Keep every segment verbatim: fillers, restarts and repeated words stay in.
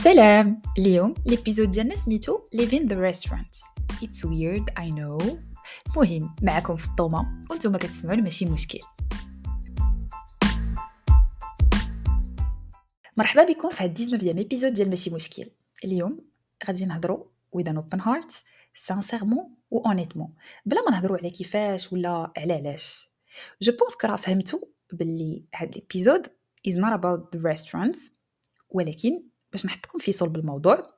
سلام. اليوم الابيزود ديالنا سميتو Leaving the Restaurant. It's weird, I know. مهم معكم في الطومة وانتم كتسمعون ماشي مشكل. مرحبا بكم في هاد تسعطاش ابيزود ديال ماشي مشكل. اليوم غادي نهضرو with an open heart, sincèrement و honnêtement, بلا ما نهضرو على كيفاش ولا على علاش. جو بونس كرا فهمتو باللي هاد الابيزود is not about the restaurants, ولكن باش نحطكم في صلب الموضوع.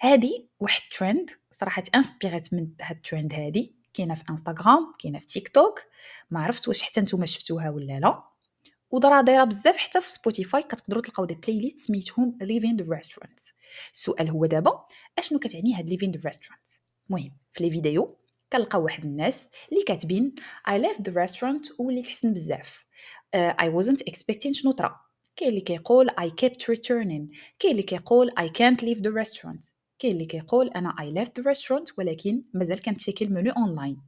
هادي واحد ترند صراحه انسبيرات من هاد الترند هادي كاينه في انستغرام كاينه في تيك توك, ما عرفت واش حتى نتوما شفتوها ولا لا, ودرا دايره بزاف حتى في سبوتيفاي كتقدروا تلقاو دي بلاي ليست سميتهم Leaving the Restaurant. السؤال هو دابا اشنو كتعني هاد Leaving the Restaurant. المهم في لي فيديو كنلقاو واحد الناس اللي كاتبين I left the restaurant واللي تحسن بزاف, uh, I wasn't expecting شنو طرا. كاين اللي كيقول I kept returning, كاين اللي كيقول I can't leave the restaurant, كاين اللي كيقول أنا I left the restaurant ولكن مازال كنتشيكي المنيو أونلاين.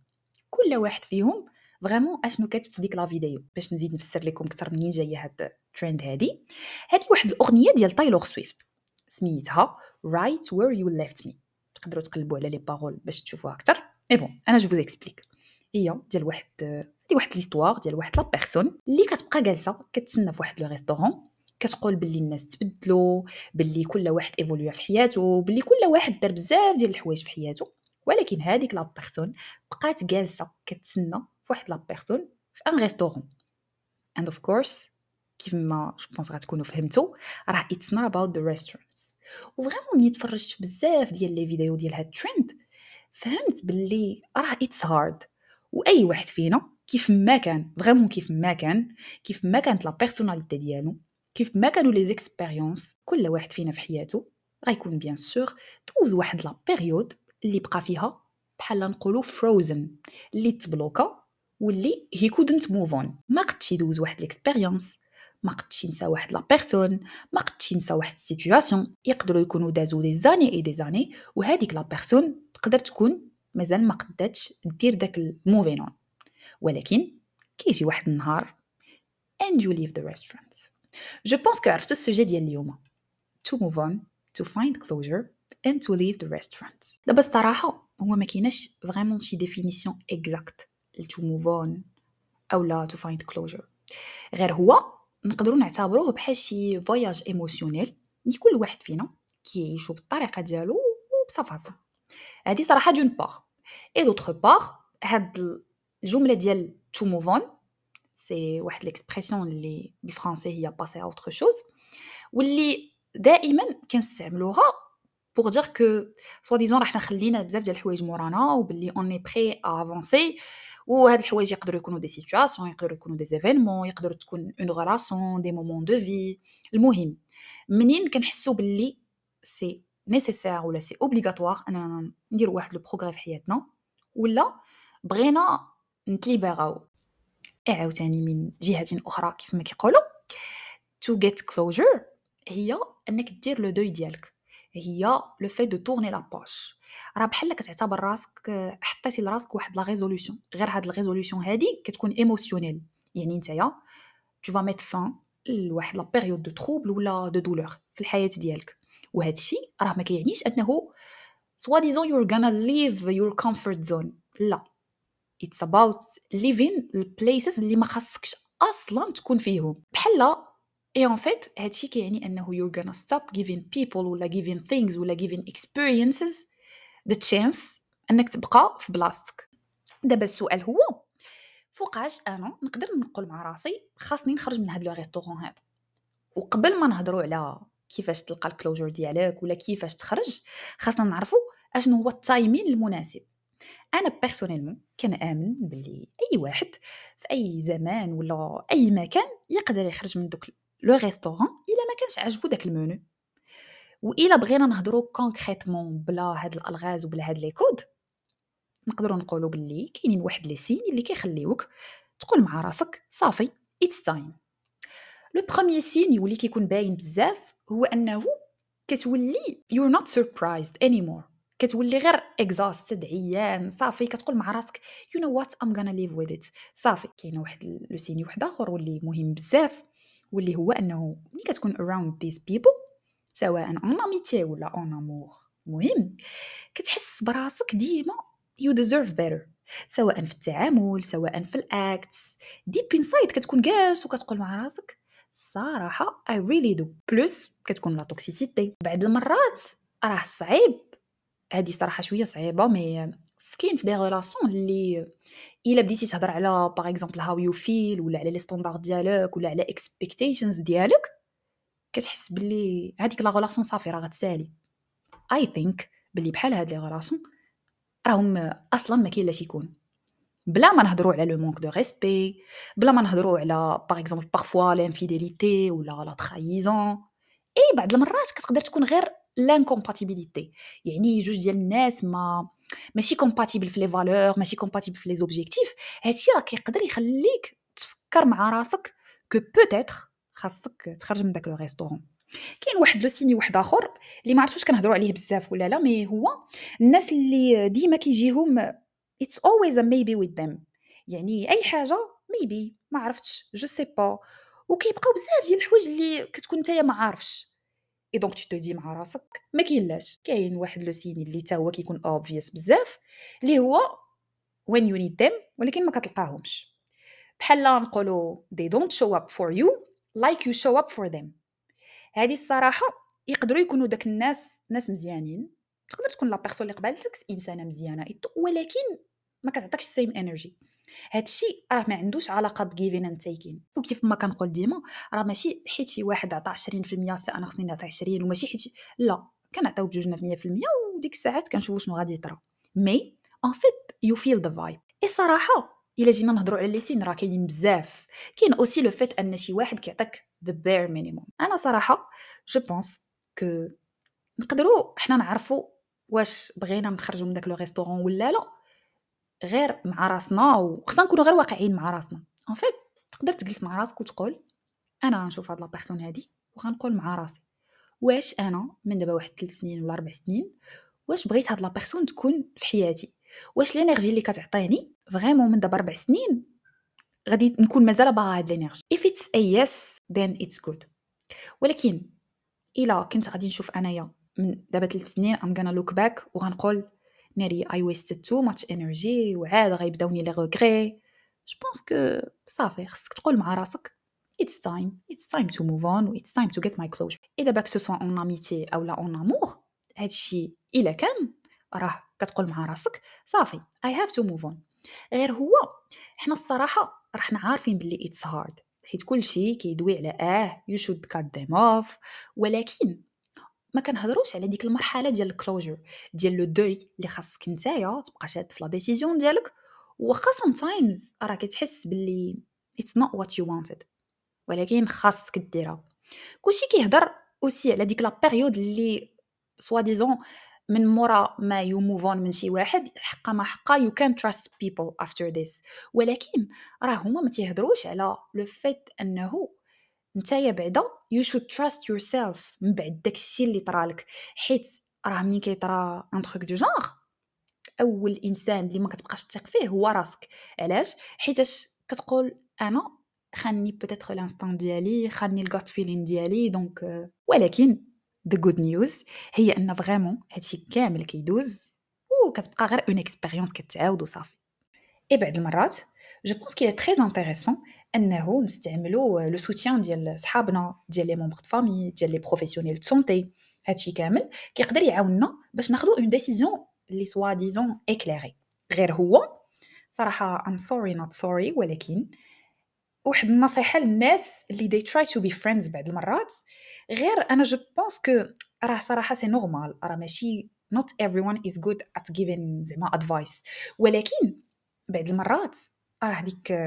كل واحد فيهم فغيمون أشنو كاتب في ديك لا فيديو. باش نزيد نفسر لكم أكثر منين جاية هاد الترند هادي, هادي واحد الأغنية ديال تايلور سويفت سميتها Right Where You Left Me. تقدروا تقلبوا على لي باغول باش تشوفوها أكثر. مي بون أنا جو فوز إكسبليك. هي ديال واحد دي واحد ليستوار ديال واحد لا بيرسون اللي كتبقى جالسه كتسنى في واحد لو ريستورون, كتقول باللي الناس تبدلوا, باللي كل واحد ايفولوي في حياته, باللي كل واحد دار بزاف ديال الحوايج في حياته, ولكن هذيك لا بيرسون بقات جالسه كتسنى في واحد لا بيرسون في ان ريستورون. اند اوف كورس كيف ما جو بونس غتكونوا فهمتوا راه اتس نوت اباوت ذا ريستورانتس. وفريمون ملي تفرجت بزاف ديال لي فيديو ديال هاد الترند فهمت باللي راه اتس هارد, واي واحد فينا كيف ما كان فريمون كيف ما كان كيف ما كانت لا بيرسوناليتي ديالو, كيف ما كانوا لي زيكسبيريونس, كل واحد فينا في حياته غيكون بيان سور دوز واحد لا بيريود اللي بقى فيها بحال نقولوا فروزن, اللي تبلوكا واللي هي كودنت موف اون. ما قدش يدوز واحد ليكسبيريونس, ما قدش ينسى واحد لا بيرسون, ما قدش ينسى واحد السيتوياسيون. يقدروا يكونوا دازو دي زاني اي دي زاني وهذيك لا بيرسون تقدر تكون مازال ما قداتش دير داك الموفين اون, ولكن كيجي واحد النهار and you leave the restaurant. جو بونس كعرفتوا السوجي ديال اليوم, to move on, to find closure and to leave the restaurant. دابا الصراحه هو ما كايناش فريمون شي ديفينيسيون اكزاكت ل to move on او لا to find closure, غير هو نقدروا نعتبروه بحال شي فواياج ايموشنيل اللي كل واحد فينا كيعيشو بالطريقه ديالو وبصفاته. هذه صراحه دون باغ اي دوتر باغ هاد الجمله ديال تو موف اون سي واحد ليكسبريسيون اللي بالفرنسي هي باسي اوتر شوز, واللي دائما كنستعملوها بوغ دير كو سوا ديزون راه حنا خلينا بزاف ديال الحوايج مورانا وباللي اوني بري افونسي, وهاد الحوايج يقدروا يكونوا دي سيتوياسيون, يقدروا يكونوا دي زيفينمون, يقدروا تكون اون غلاسون دي مومون دو في. المهم منين كنحسوا باللي سي نيسيسير ولا سي اوبليغاتوار اننا نديروا واحد لو بروغري في حياتنا ولا بغينا نتليبراو اي عاوتاني من جهه اخرى كيف ما كيقولوا تو جيت كلوجر, هي انك دير لو دوي ديالك, هي لو في دو تورني لا باج. راه بحال كتعتبر راسك حطيتي لراسك واحد لا ريزولوشن, غير هاد الريزولوشن هادي كتكون ايموشنيل, يعني نتايا تو فا ميت فان لواحد لا بيريود دو تروبل ولا دو دولور في الحياه ديالك. وهذا الشيء راه ما كيعنيش انه سوا ديزون يور غانا ليف يور كومفورت زون, لا, it's about living the places اللي ما خاصكش اصلا تكون فيهم بحال اي اون فيت. هادشي كيعني انه you're gonna stop giving people ولا giving things ولا giving experiences the chance انك تبقى في بلاصتك. دابا السؤال هو فوقاش انا نقدر نقول مع راسي خاصني نخرج من هاد لو ريستورون هذا؟ وقبل ما نهضروا على كيفاش تلقى الكلوجر ديالك ولا كيفاش تخرج, خاصنا نعرفوا اشنو هو التايمين المناسب. انا بيرسونيلمون كنامن باللي اي واحد في اي زمان ولا اي مكان يقدر يخرج من دوك لو ريستورون الا ما كانش عجبو داك المنيو. والا بغينا نهضروا كونكريتمون بلا هاد الالغاز وبلا هاد لي كود, نقدروا نقولوا باللي كاينين واحد لي سين اللي كيخليوك تقول مع راسك صافي اتس تايم. لو بروميير سين واللي كيكون باين بزاف هو انه كتولي يور نوت سربرايزد اني مور, كتولي غير اكزاستد, عيان, صافي كتقول مع راسك يو نو وات ام غانا ليف ويذ ات صافي. كاينه واحد لو سيني واحد اخر واللي مهم بزاف واللي هو انه ملي كتكون اراوند ذيس بيبل سواء اون اميتي ولا اون امور، المهم كتحس براسك ديما يو ديزيرف بيتر، سواء في التعامل سواء في الاكتس، ديب انسايد كتكون جالس وكتقول مع راسك صراحه اي ريلي دو. بلس كتكون لا توكسيسيتي بعض المرات راه صعيب، هذه صراحه شويه صعيبه، مي فكين في دي ريلاسيون اللي الا بديتي تهضر على باغ اكزومبل هاو يو فيل ولا على لي ستاندارد ديالك ولا على اكسبكتيشنز ديالك، كتحس باللي هذيك لا ريلاسيون صافي راه غتسالي. اي ثينك باللي بحال هاد لي ريلاسيون راهم اصلا ما كاين لا يكون بلا ما نهضروا على لو مونك دو ريسبي، بلا ما نهضروا على باغ اكزومبل بارفوا لانفيديليتي ولا لا ترايزون. اي بعض المرات كتقدر تكون غير لانكومباتيبيليتي، يعني جوج ديال الناس ما ماشي كومباتيبل في لي فالور، ماشي كومباتيبل في لي اوبجيكتيف، هادشي راه كيقدر يخليك تفكر مع راسك كو بوتيتر خاصك تخرج من داك لو ريستورون. كاين واحد لو سيني واحد اخر اللي ما عرفتش كنهضروا عليه بزاف ولا لا، مي هو الناس اللي ديما كيجيهم اتس اولويز ا ميبي ويذ ذم، يعني اي حاجه ميبي ما عرفتش جو سي با، وكيبقاو بزاف ديال الحوايج اللي كتكون نتايا ما عارفش اي دونك تي تو دي مع راسك ما كاينلاش. كاين واحد لو سيني اللي تا هو كيكون اوبفيس بزاف اللي هو وين يو نيد ذم ولكن ما كتلقاهمش، بحال لا نقولوا دي دونت شو اب فور يو لايك يو شو اب فور ذم. هذه الصراحه يقدروا يكونوا داك الناس ناس مزيانين، تقدر تكون لا بيرسون اللي قبالتك انسانه مزيانه ولكن ما كتعطيكش السيم انرجي، هذا الشيء راه ما عندوش علاقه بجيفين اند تيكين. وكيف ما كنقول ديما راه ماشي حيت شي واحد عطى عشرين بالمية حتى انا خصني نعطي عشرين، وماشي حيت لا كنعطيو بجوجنا مية بالمية وديك الساعات كنشوفوا شنو غادي يطرى، مي ان فيت يو فيل ذا فايب. اي صراحه الا جينا نهضروا على لي سين راه كاينين بزاف، كاين اوسي لو فيت ان شي واحد كيعطيك ذا بير مينيموم. انا صراحه جو بونس كو نقدروا حنا نعرفوا واش بغينا نخرجوا من داك لو ريستورون ولا لا غير مع راسنا، وخصنا نكونوا غير واقعيين مع راسنا. ان فيت تقدر تجلس مع راسك وتقول انا غنشوف هاد لا بيرسون هادي وغنقول مع راسي واش انا من دابا واحد ثلاث سنين ولا اربع سنين واش بغيت هاد لا بيرسون تكون في حياتي، واش الانرجي اللي كتعطيني فريمون من دابا اربع سنين غادي نكون مازال باغا هاد الانرجي. if it's a yes then it's good، ولكن الا كنت غادي نشوف انايا من دابا ثلاث سنين I'm gonna look back وغنقول ناري I wasted too much energy وعاد غيبداوني لي غوغري، جو بونس كو صافي خصك تقول مع راسك it's time it's time to move on و it's time to get my closure. اذا باك سوسوا اون اميتي او لا اون امور، هادشي الا كان راه كتقول مع راسك صافي I have to move on. غير هو حنا الصراحه راه حنا عارفين باللي it's hard حيت كلشي كيدوي على اه you should cut them off، ولكن ما كنهضروش على ديك المرحله ديال الكلوجر ديال لو دوي اللي خاصك نتايا تبقى شاد في لا ديسيجن ديالك، وخا سامتايمز راه كتحس باللي اتس نوت وات يو وانتد ولكن خاصك ديرها. كلشي كيهضر اوسي على ديك لا بيريود اللي سوا ديزون من مورا ما يموفون من شي واحد حقا ما حقا يو كان تراست بيبل افتر ذيس، ولكن راه هما ما تيهضروش على لو فيت انه نتايا بعدا you should trust yourself من بعد داكشي اللي طرالك، حيت راه ملي كيطرا ان تروك دو جونغ اول انسان اللي ما كتبقاش تثق فيه هو راسك. علاش؟ حيتاش كتقول انا خاني بوتيتر لانستان ديالي، خاني الغات فيلين ديالي دونك euh... ولكن the good news هي ان فريمون هادشي كامل كيدوز وكتبقى غير اون اكسبيريونس كتعاود وصافي. اي بعض المرات جو بونس كي تري انتريسون انه نستعملوا لو سوتيان ديال صحابنا ديال لي مونبر دو فامي ديال لي بروفيسيونيل دو سونتي، هادشي كامل كيقدر يعاوننا باش ناخذوا اون ديسيزيون لي سوا ديزون اكليري. غير هو صراحه ام سوري نوت سوري، ولكن واحد النصيحه للناس اللي دي تراي تو بي فريندز بعض المرات، غير انا جو بونس كو راه صراحه سي نورمال، راه ماشي نوت ايفريون از جود ات جيفين زعما ادفايس، ولكن بعض المرات راه ديك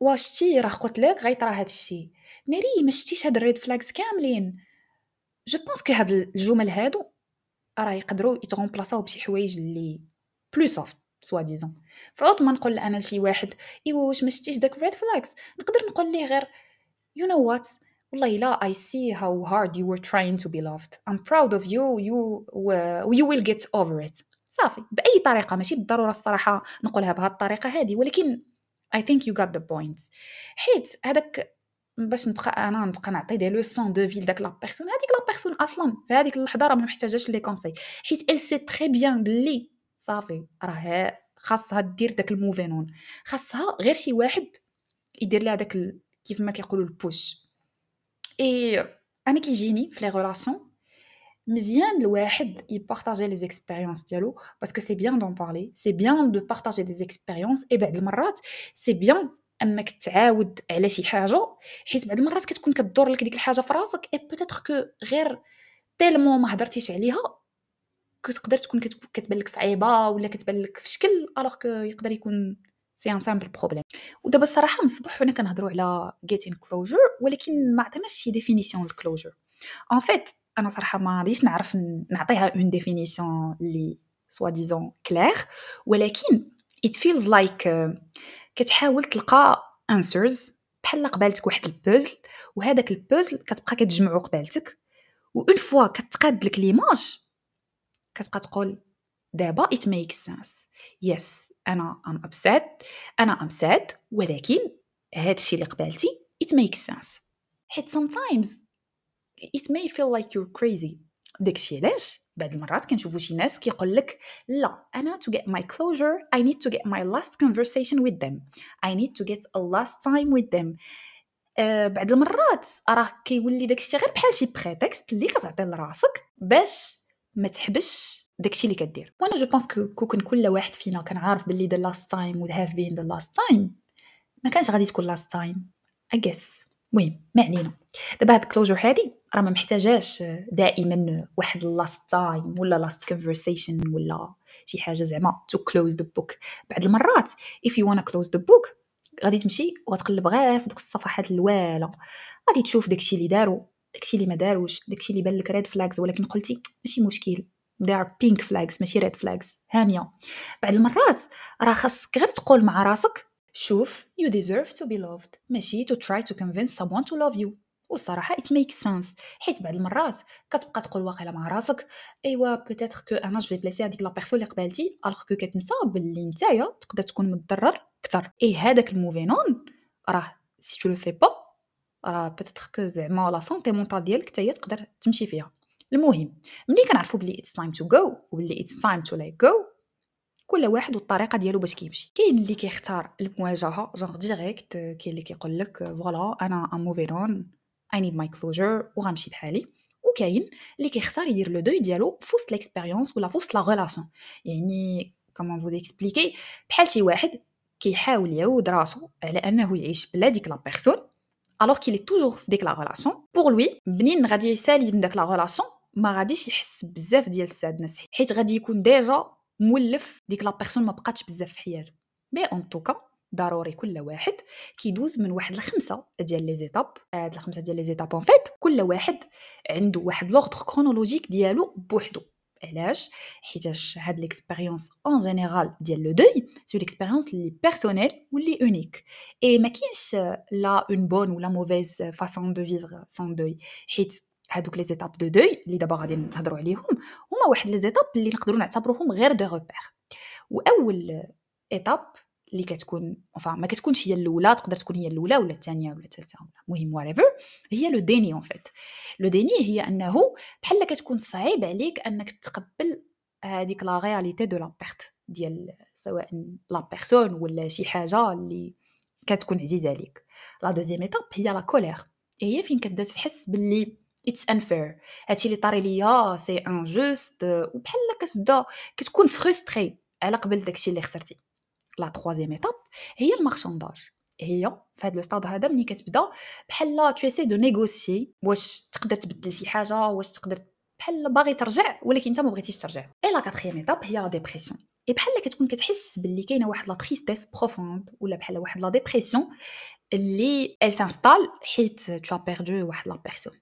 واش شتي راه قلت لك غيطرا هذا الشيء، ناري ما شتيش هاد الريد فلاكس كاملين. جو بونس كو هاد الجمل هادو راه يقدروا يتغومبلاصاو بشي حوايج اللي بلو سوفت سوا ديزون. فعوض ما نقول انا لشي واحد ايوا واش ما شتيش داك الريد فلاكس، نقدر نقول ليه غير يو نو وات والله لا اي سي هاو هارد يو ور تراين تو بي لافد ام براود اوف يو يو ويو ويل جيت اوفر ات. صافي باي طريقه، ماشي بالضروره الصراحه نقولها بهاد الطريقه هذه، ولكن I think you got the point. حيت هذاك باش نبقى انا نبقى نعطي دي لو سون دو فيل داك لا بيرسون، هذيك لا بيرسون اصلا في هذيك اللحظه راه ما محتاجاش لي كونساي، حيت اي سي تري بيان بلي صافي راه خاصها دير داك الموفينون، خاصها غير شي واحد يدير لها داك ال... كيف ما كيقولوا البوش. اي انا كيجيني في لي ريلاسيون مزيان الواحد يبارطاجي لي زيكسبيريونس ديالو، باسكو سي بيان دون بارلي، سي بيان دو بارطاجي دي زيكسبيريونس، اي بعض المرات سي بيان اما كتعاود على شي حاجه، حيت بعض المرات كتكون كدور لك ديك الحاجه في راسك اي بوتيتر كو غير تيلمو ما هضرتيش عليها كتقدر تكون كتبان لك صعيبه ولا كتبان لك في شكل الوغ كو يقدر يكون سي ان سامبل بروبليم. ودابا الصراحه من الصباح وانا كنهضروا على getting closure ولكن ما عطيناش شي ديفينيسيون للكلوجر. ان فيت انا صراحه ما ليش نعرف نعطيها اون ديفينيسيون اللي سوا ديزون كلير، ولكن it feels like uh, كتحاول تلقى answers بحال قبالتك واحد البوزل، وهذاك البوزل كتبقى كتجمعو قبالتك، وان فوا كتقاد لك ليماج كتبقى تقول دابا it makes sense. yes انا ام upset، انا ام sad، ولكن هادشي اللي قبالتي it makes sense. حيت sometimes it may feel like you're crazy. داكشي علاش بعض المرات كنشوفوا شي ناس كيقول لك لا انا to get my closure I need to get my last conversation with them, I need to get a last time with them. أه بعض المرات راه كيولي داكشي غير بحال شي بريتكست اللي كتعطي لراسك باش ما تحبش داكشي اللي كدير. وانا جو بونس كو كون كل واحد فينا كان عارف باللي the last time would have been the last time ما كانش غادي تكون last time I guess. المهم ما علينا، دابا هاد الكلوجر هادي راه ما محتاجاش دائما واحد لاست تايم ولا لاست كونفرسيشن ولا شي حاجه زعما تو كلوز ذا بوك. بعض المرات اف يو وانا كلوز ذا بوك غادي تمشي وغتقلب غير في دوك الصفحات الواله، غادي تشوف داكشي اللي داروا، داكشي اللي ما داروش، داكشي اللي بان لك ريد فلاجز ولكن قلتي ماشي مشكل دار بينك فلاجز ماشي ريد فلاجز هانيه. بعض المرات راه خاصك غير تقول مع راسك شوف you deserve to be loved ماشي to try to convince someone to love you. والصراحه it makes sense حيت بعض المرات كتبقى تقول واقيلا مع راسك ايوا بوتيتر كو انا جو في بلاسي هذيك لا بيرسون اللي قبالتي الوغ كو كتنسى باللي نتايا تقدر تكون متضرر اكثر. اي هذاك الموفينون راه سي تو لو في با راه بوتيتر كو زعما لا سونتي مونطال ديالك حتى هي تقدر تمشي فيها. المهم ملي كنعرفوا بلي it's time to go وبلي it's time to let go كل واحد والطريقه ديالو باش كيمشي. كاين اللي كيختار المواجهه جونغ ديريكت، كاين اللي كيقول لك فوالا انا ام موفينون اي نيد ماي كلوجر وغنمشي بحالي، وكاين اللي كيختار يدير لو دوي ديالو فوسط ليكسبيريونس ولا فوسط لا ريلاسيون. يعني كومون فو ديكسبليكي بحال شي واحد كيحاول يعود راسو على انه يعيش بلا ديك لا بيرسون الوغ كي لي توجور في ديك لا ريلاسيون. بور لوي منين غادي يسالي من داك لا ريلاسيون ما غاديش يحس بزاف ديال السادنس حيت غادي يكون ديجا مولف ديك لا بيرسون ما بقاتش بزاف في حياته. مي اون توكا ضروري كل واحد كيدوز من واحد لخمسه ديال لي زيتاب، هاد الخمسه ديال لي زيتاب اون فيت كل واحد عنده واحد لوغدر كرونولوجيك ديالو بوحدو. علاش؟ حيتاش هاد ليكسبيريونس اون جينيرال ديال لو دوي سو ليكسبيريونس لي بيرسونيل واللي اونيك اي ما كاينش لا اون بون ولا موفيز فاسون دو فيفر سون دوي، حيت هادوك لي زيتاب دو دوي اللي دابا غادي نهضروا عليهم هما واحد لي زيتاب اللي نقدروا نعتبروهم غير دي روبير. واول ايتاب اللي كتكون enfin ما كتكونش هي الاولى، تقدر تكون هي الاولى ولا الثانيه ولا الثالثه ولا المهم واريفر، هي لو ديني. اون فيت لو ديني هي انه بحال كتكون صعيب عليك انك تقبل هذيك لا رياليتي دو لا بيرت ديال سواء لا بيرسون ولا شي حاجه اللي كتكون عزيزه عليك. لا دوزيام ايتاب هي لا كولير، هي فين كتبدا تحس باللي it's unfair هادشي اللي طاري ليا سي انجوست، وبحال كتبدا كتكون فرستري على قبل داكشي اللي خسرتي. لا تخوازيام ايتاب هي المارشانداج، هي فهاد لو ستاد هذا ملي كتبدا بحال لا تو اسي دو نيغوسي واش تقدر تبدل شي حاجه، واش تقدر بحال باغي ترجع ولكن انت ما بغيتيش ترجع. اي لا كاتريام ايتاب هي لا ديبرسيون، اي بحال كتكون كتحس باللي كاينه واحد لا تريستيس بروفوند ولا بحال واحد لا ديبرسيون اللي اي سانستال حيت تو بيردو واحد لا بيرسون.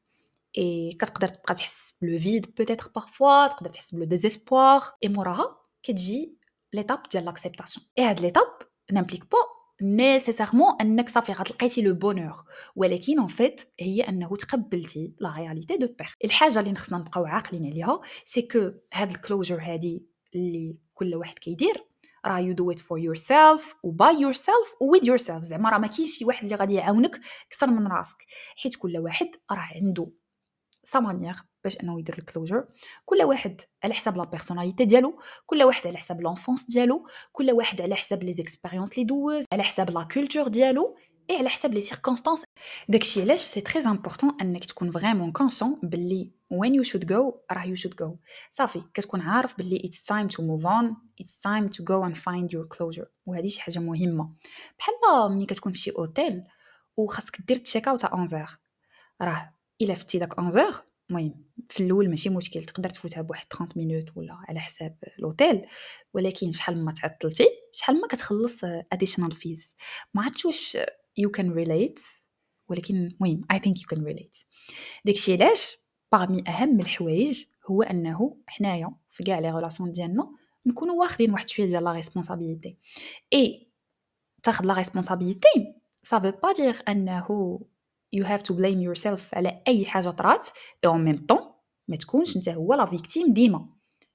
اي كتقدر تبقى تحس بلو فيد بوتيتر بارفوا، تقدر تحس بلو ديزيسبوار، اي موراها كتجي ليتاب ديال لاكسبتاسيون. اي هاد ليتاب نامبليك با نيسيسارمون انك صافي غتلقيتي لو بونور، ولكن اون فيت هي انه تقبلتي لا رياليتي دو بير. الحاجه اللي خصنا نبقاو عاقلين عليها سي كو هاد الكلوجر هادي اللي كل واحد كيدير راه you do it for yourself و by yourself و with yourself. زعما راه ما كاينش شي واحد اللي غادي يعاونك اكثر من راسك، حيت كل واحد راه عنده سا مانيير باش انه يدير الكلوجر. كل واحد على حساب لا بيرسوناليتي ديالو، كل واحد على حساب لونفونس ديالو، كل واحد على حساب لي زيكسبيريونس لي دوز، على حساب لا كولتور ديالو، اي على حساب لي سيركونستانس. داكشي علاش سي تري امبورطون انك تكون فريمون كونسون باللي when you should go راه you should go. صافي كتكون عارف باللي it's time to move on, it's time to go and find your closure. وهذه شي حاجه مهمه. بحال ملي كتكون فشي اوتيل وخاصك دير تشيك اوت على احد عشر، راه الا فتي داك احد عشر المهم في الاول ماشي مشكل، تقدر تفوتها بواحد ثلاثين مينوت ولا على حساب الاوتيل، ولكن شحال ما تعطلتي شحال ما كتخلص اديشنال فيز. ما عرفتش واش you can relate، ولكن مهم I think you can relate. داكشي علاش باغمي اهم الحوايج هو انه حنايا في كاع لي ريلاسيون ديالنا نكونوا واخدين واحد شويه ديال لا ريسبونسابيلتي. اي تاخذ لا ريسبونسابيلتي سا فو با دير انه you have to blame yourself على اي حاجه طرات، او ميم طون ما تكونش انت هو لا فيكتيم ديما،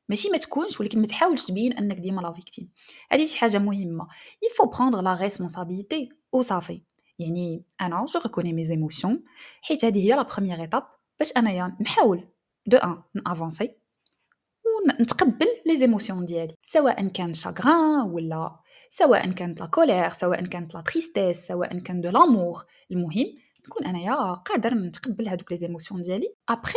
ماشي ما تكونش ولكن ما تحاولش تبين انك ديما لا فيكتيم. هذه شي حاجه مهمه، يفو prendre لا ريسبونسابيلتي وصافي. يعني انا جو ريكوني مي ايموسيون، حيت هذه هي لا بروميير ايتاب باش انايا نحاول دو ان نافونسي ونتقبل لي زيموسيون ديالي، سواء كان شاغران ولا سواء كانت لا كولير، سواء كانت لا تريستيس، سواء كان دو لامور. المهم نكون انايا قادر نتقبل هذوك لي زيموسيون ديالي. ابري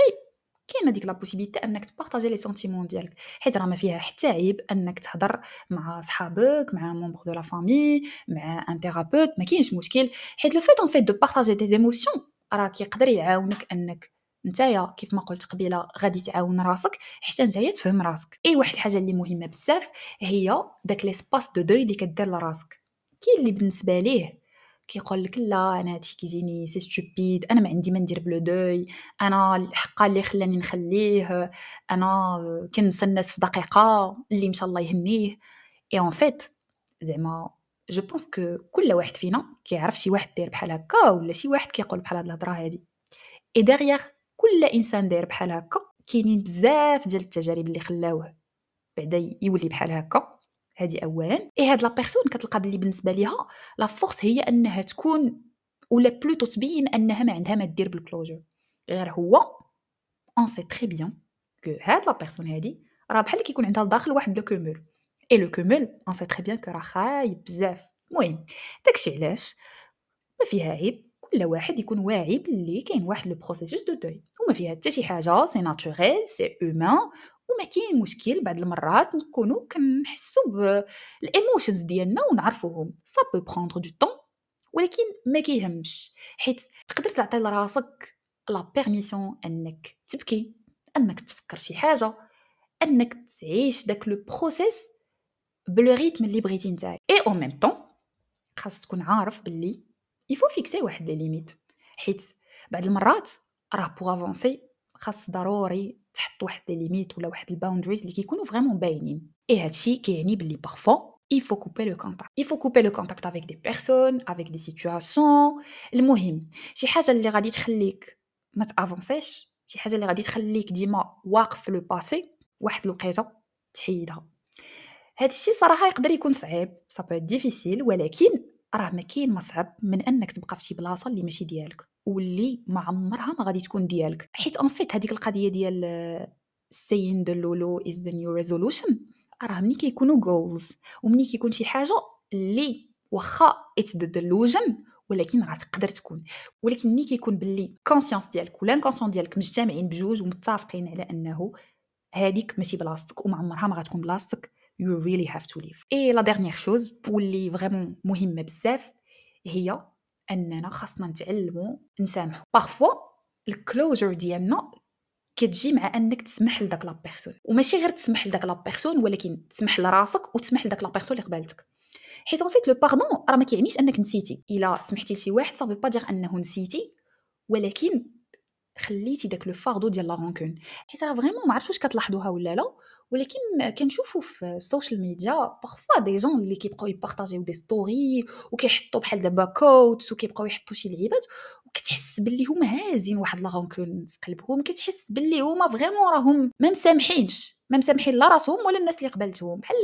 كاينه ديك لا بوسيبيليتي انك تبارطاجي لي سونتيمون ديالك، حيت راه ما فيها حتى عيب انك تهضر مع صحابك، مع ممبر دو لا فامي، مع ان تيرابوت، ما كاينش مشكل. حيت لو فيت ان فيت دو بارطاجي تي زيموسيون راه كيقدر يعاونك انك نتايا كيف ما قلت قبيله غادي تعاون راسك حتى نتايا تفهم راسك. اي واحد الحاجه اللي مهمه بزاف هي داك ليسباس دو دوي اللي كدير لراسك. كاين اللي بالنسبه ليه كيقول لك لا انا هادشي كيجيني سي ستوبيد، انا ما عندي ما ندير بلو دوي، انا الحقه اللي خلاني نخليه، انا كنسى الناس في دقيقه اللي مشى الله يهنيه. اي اون فيت زعما جو بونس كو كل واحد فينا كيعرف شي واحد داير بحال هكا ولا شي واحد كيقول بحال هاد الهضره هادي. اي ديغيغ كل انسان داير بحال هكا كاينين بزاف ديال التجارب اللي خلاوه بعدا يولي بحال هكا. هذه اولا. اي هاد لا بيرسون كتلقى باللي بالنسبه ليها لا فورس هي انها تكون ولا بلوتو تبين انها ما عندها ما دير بالكلوجر، غير هو اون سي تري بيان كو هاد لا بيرسون هادي راه بحال كيكون عندها لداخل واحد لو كومول، اي لو كومول اون سي تري بيان كو راه خايب بزاف. المهم داكشي علاش ما فيها عيب كل واحد يكون واعي باللي كاين واحد لو بروسيسوس دو دوي وما فيها حتى شي حاجه، سي ناتوريل سي هومان وما كاين مشكل. بعض المرات نكونوا كنحسوا بالايموشنز ديالنا ونعرفوهم، سا بو بروندر دو طون ولكن ما كيهمش، حيت تقدر تعطي لراسك لا بيرميسيون انك تبكي، انك تفكر شي حاجه، انك تعيش داك لو بروسيس بلو ريتم اللي بغيتي نتايا. اي او ميم طون خاص تكون عارف باللي يفو فيكسي واحد لي ليميت، حيت بعض المرات راه بوغ افونسي خاص ضروري تحط واحد لي ليميت ولا واحد الباوندريز اللي كيكونوا فريمون باينين. اي هادشي كيعني باللي بارفو يفو كوبي لو كونتاكت، يفو كوبي لو كونتاكت افيك دي بيرسون افيك دي سيتواسيون. المهم شي حاجه اللي غادي تخليك ما تافونسيش، شي حاجه اللي غادي تخليك ديما واقف في لو باسي، واحد الوقيته تحيدها. هادشي صراحه يقدر يكون صعيب، سا بو ديفيسيل، ولكن راه ما كاين ما صعب من انك تبقى في شي بلاصه اللي ماشي ديالك واللي ما عمرها ما غادي تكون ديالك. حيت اون فيت هذيك القضيه ديال السين دو لولو از ذا نيو ريزولوشن راه ملي كيكونوا جولز وملي كيكون شي حاجه اللي واخا اتس ذا ديلوجن ولكن راه تقدر تكون، ولكن ملي كيكون باللي كونسيونس ديالك ولا الكونسيون ديالك مجتمعين بجوج ومتفقين على انه هذيك ماشي بلاصتك وما عمرها ما غتكون بلاصتك، you really have to leave. اي لا ديرنيير شوز واللي فريمون مهمه بزاف هي اننا خاصنا نتعلموا نسامحوا. بارفوا الكلوجر ديالنا كتجي مع انك تسمح لداك لا بيرسون، وماشي غير تسمح لداك لا بيرسون ولكن تسمح لراسك وتسمح لداك لا بيرسون اللي قبالتك، حيت اون فيت لو باردون راه ما كيعنيش انك نسيتي. الا سمحتي لشي واحد صافي با دير انه نسيتي، ولكن خليتي داك لو فاردو ديال لا رانكون. حيت راه فريمون ما عرفتش واش كتلاحظوها ولا لا، ولكن كنشوفوا في السوشيال ميديا بارفوا دي جون اللي كيبقاو يبارطاجيو دي ستوري وكيحطوا بحال دابا كوتس وكيبقاو يحطوا شي لعيبات، وكتحس باللي هما هازين واحد لا رانكون في قلبهم، كتحس باللي هما فريمون راهم ما مسامحينش، ما مسامحين لا راسهم ولا الناس اللي قبلتهم. بحال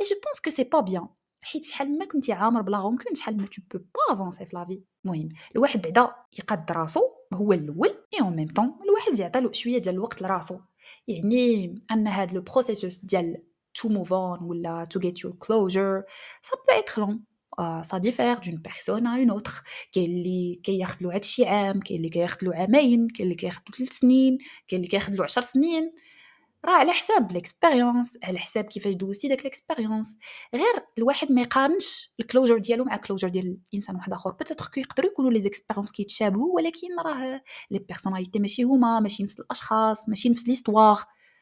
Et je pense que c'est pas bien. حيت شحال ما كنتي عامر بلا غمكن شحال ما tu peux pas avancer في la vie. المهم الواحد بعدا يقاد راسو هو الاول اي اون ميم طون الواحد يعطي له شويه ديال الوقت لراسو. يعني ان هذا لو بروسيسوس ديال to move on ولا to get your closure ça peut être long. آه ça diffère d'une personne à une autre. كاين اللي كياخذ له هادشي عام، كاين اللي كياخذ له عامين، كاين اللي كياخذ له ثلاث سنين، كاين اللي كياخذ له عشر سنين. راه على حساب ليكسبيريونس، على حساب كيفاش دوزتي داك ليكسبيريونس. غير الواحد ما يقارنش الكلوجر ديالو مع كلوجر ديال انسان واحد اخر. بتاتخ كيقدروا يكونوا لي زيكسبيريونس كيتشابهوا، ولكن راه لي بيرسوناليتي ماشي هما، ماشي نفس الاشخاص، ماشي نفس ليستوار.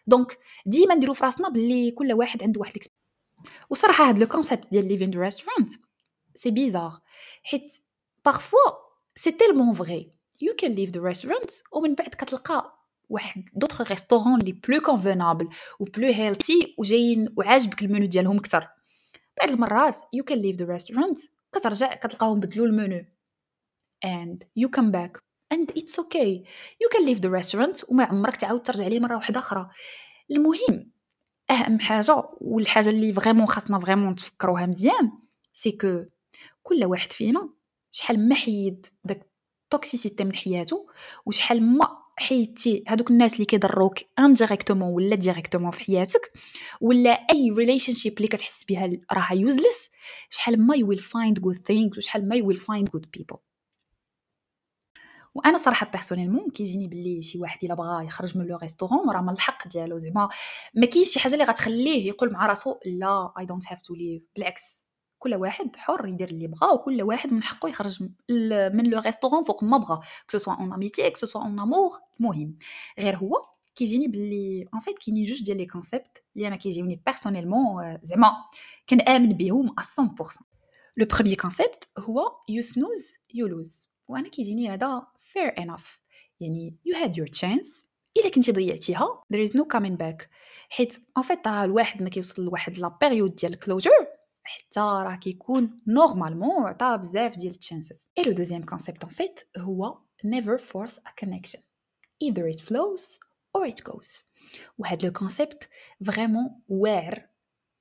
دونك ديما نديروا في راسنا باللي كل واحد عنده واحد. وصراحه هاد لو كونسيبت ديال ليفين دو ريستورانت سي بيزار، حيت بارفو سي تيلمون فري يو كان ليف دو ريستورانت ومن بعد كتلقى واحد دوطخ ريستورون لي بلو كونفينابل و بلو هيلثي وجايين وعاجبك المنيو ديالهم اكثر. بعض المرات يو كان ليف ذا ريستورانت كترجع كتلقاهم بدلوا المنيو and you come back and it's okay. You can leave the restaurant وما عمرك تعاود ترجع ليه مره واحده اخرى. المهم اهم حاجه والحاجه اللي فريمون خاصنا فريمون نتفكروها مزيان سي كو كل واحد فينا شحال ما حيد داك التوكسيسيتي من حياته وشحال ما حيتي هادوك الناس اللي كيضروك انديريكتومون ولا ديريكتومون في حياتك ولا اي ريليشن شيب اللي كتحس بها راها يوزلس، شحال ما يو ويل فايند جود ثينكس وشحال ما يو ويل فايند جود بيبل. وانا صراحه بيرسونيلمون كيجيني بلي شي واحد الا بغا يخرج من لو ريستورون راه من الحق ديالو، زعما ما كاينش شي حاجه اللي غتخليه يقول مع راسو لا اي دونت هاف تو ليف. بالعكس كل واحد حر يدير اللي بغا وكل واحد من حقه يخرج من لو ريستورون فوق ما بغا كو سوا اون اميتي كو سوا اون امور. المهم غير هو كيجيني باللي ان فيت كاينين جوج ديال لي كونسيبت اللي انا كيجيوني بيرسونيلمون زعما كنامن بهم مية بالمية. لو بروميير كونسيبت هو يو سنوز يو لوز، وانا كيجيني هذا fair enough. يعني you had your chance، الا كنتي ضيعتيها there is no coming back. حيت ان فيت راه الواحد ما كيوصل لواحد لا بيريود ديال الكلوجر حتى راه كيكون نورمالمون عطا بزاف ديال التشانسز. اي لو دوزيام كونسيبت ان فيت هو never force a connection either it flows or it goes. وهاد لو كونسيبت فريمون واعر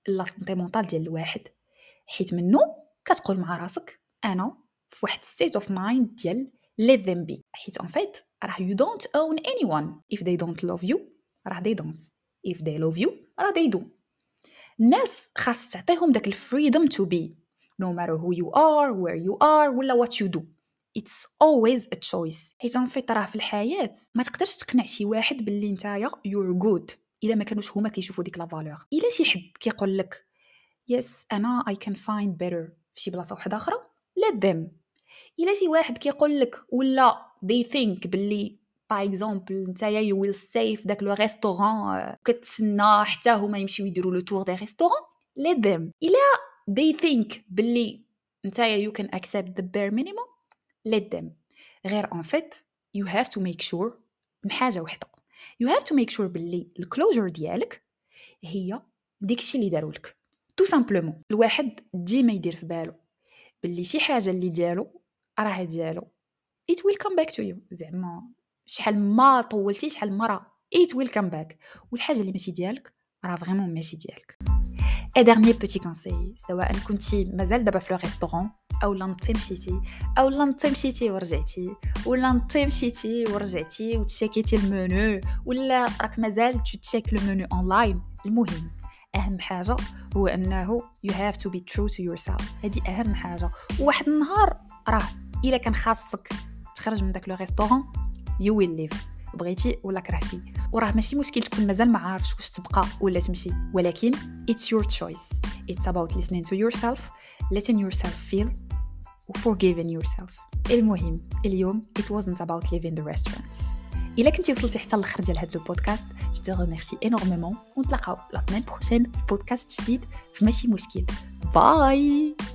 لا سونتي مونطال ديال الواحد، حيت منو كتقول مع راسك انا في واحد ستيت اوف مايند ديال let them be. حيت ان فيت راه you don't own anyone if they don't love you راه they don't if they love you راه they do. الناس خاص تعطيهم داك الفريدم تو بي نو ماتر هو يو ار وير يو ار ولا وات يو دو اتس اولويز ا تشويس. حيت ان فيت راه في الحياه ما تقدرش تقنع شي واحد باللي نتايا يور جود الا ما كانوش هما كيشوفوا ديك لا فالور. الا شي حد كيقول لك يس انا اي كان فايند بيتر فشي بلاصه واحده اخرى let them. الا شي واحد كيقول لك ولا they think باللي باغ اكزومبل نتايا يو ويل سيف داك لو ريستورون كتسنى حتى هما يمشيو يديروا لو تور دي ريستورون let them. الا they think باللي نتايا يو كان اكسبت ذا بير مينيموم let them. غير ان فيت يو هاف تو ميك شور من حاجه وحده، يو هاف تو ميك شور باللي الكلوجر ديالك هي داكشي اللي داروا لك تو سامبلومون. الواحد ديما يدير في بالو باللي شي حاجه اللي ديالو راه ديالو it will come back to you. زعما شحال ما طولتي شحال مره it will come back، والحاجه اللي ماشي ديالك راه فريمون ماشي ديالك. اي ديرني بيتي كونساي، سواء كنتي مازال دابا في لو ريستورون او لا نتي مشيتي او لا نتي مشيتي ورجعتي ولا نتي مشيتي ورجعتي وتشيكيتي المنيو ولا راك مازال تشيك لو منيو اونلاين، المهم اهم حاجه هو انه you have to be true to yourself. هذه اهم حاجه. وواحد النهار راه الا كان خاصك تخرج من داك لو ريستورون you will leave بغيتي ولا كرهتي، وراه ماشي مشكل تكون مازال ما عارفش واش تبقى ولا تمشي، ولكن it's your choice. It's about listening to yourself, letting yourself feel and forgiving yourself. المهم اليوم it wasn't about leaving the restaurant. الا كنتي وصلتي حتى الاخر ديال هاد لو بودكاست جو تي ريميرسي انورميمون ونتلاقاو لا سيمين بروشين في بودكاست جديد في ماشي مشكل. باي.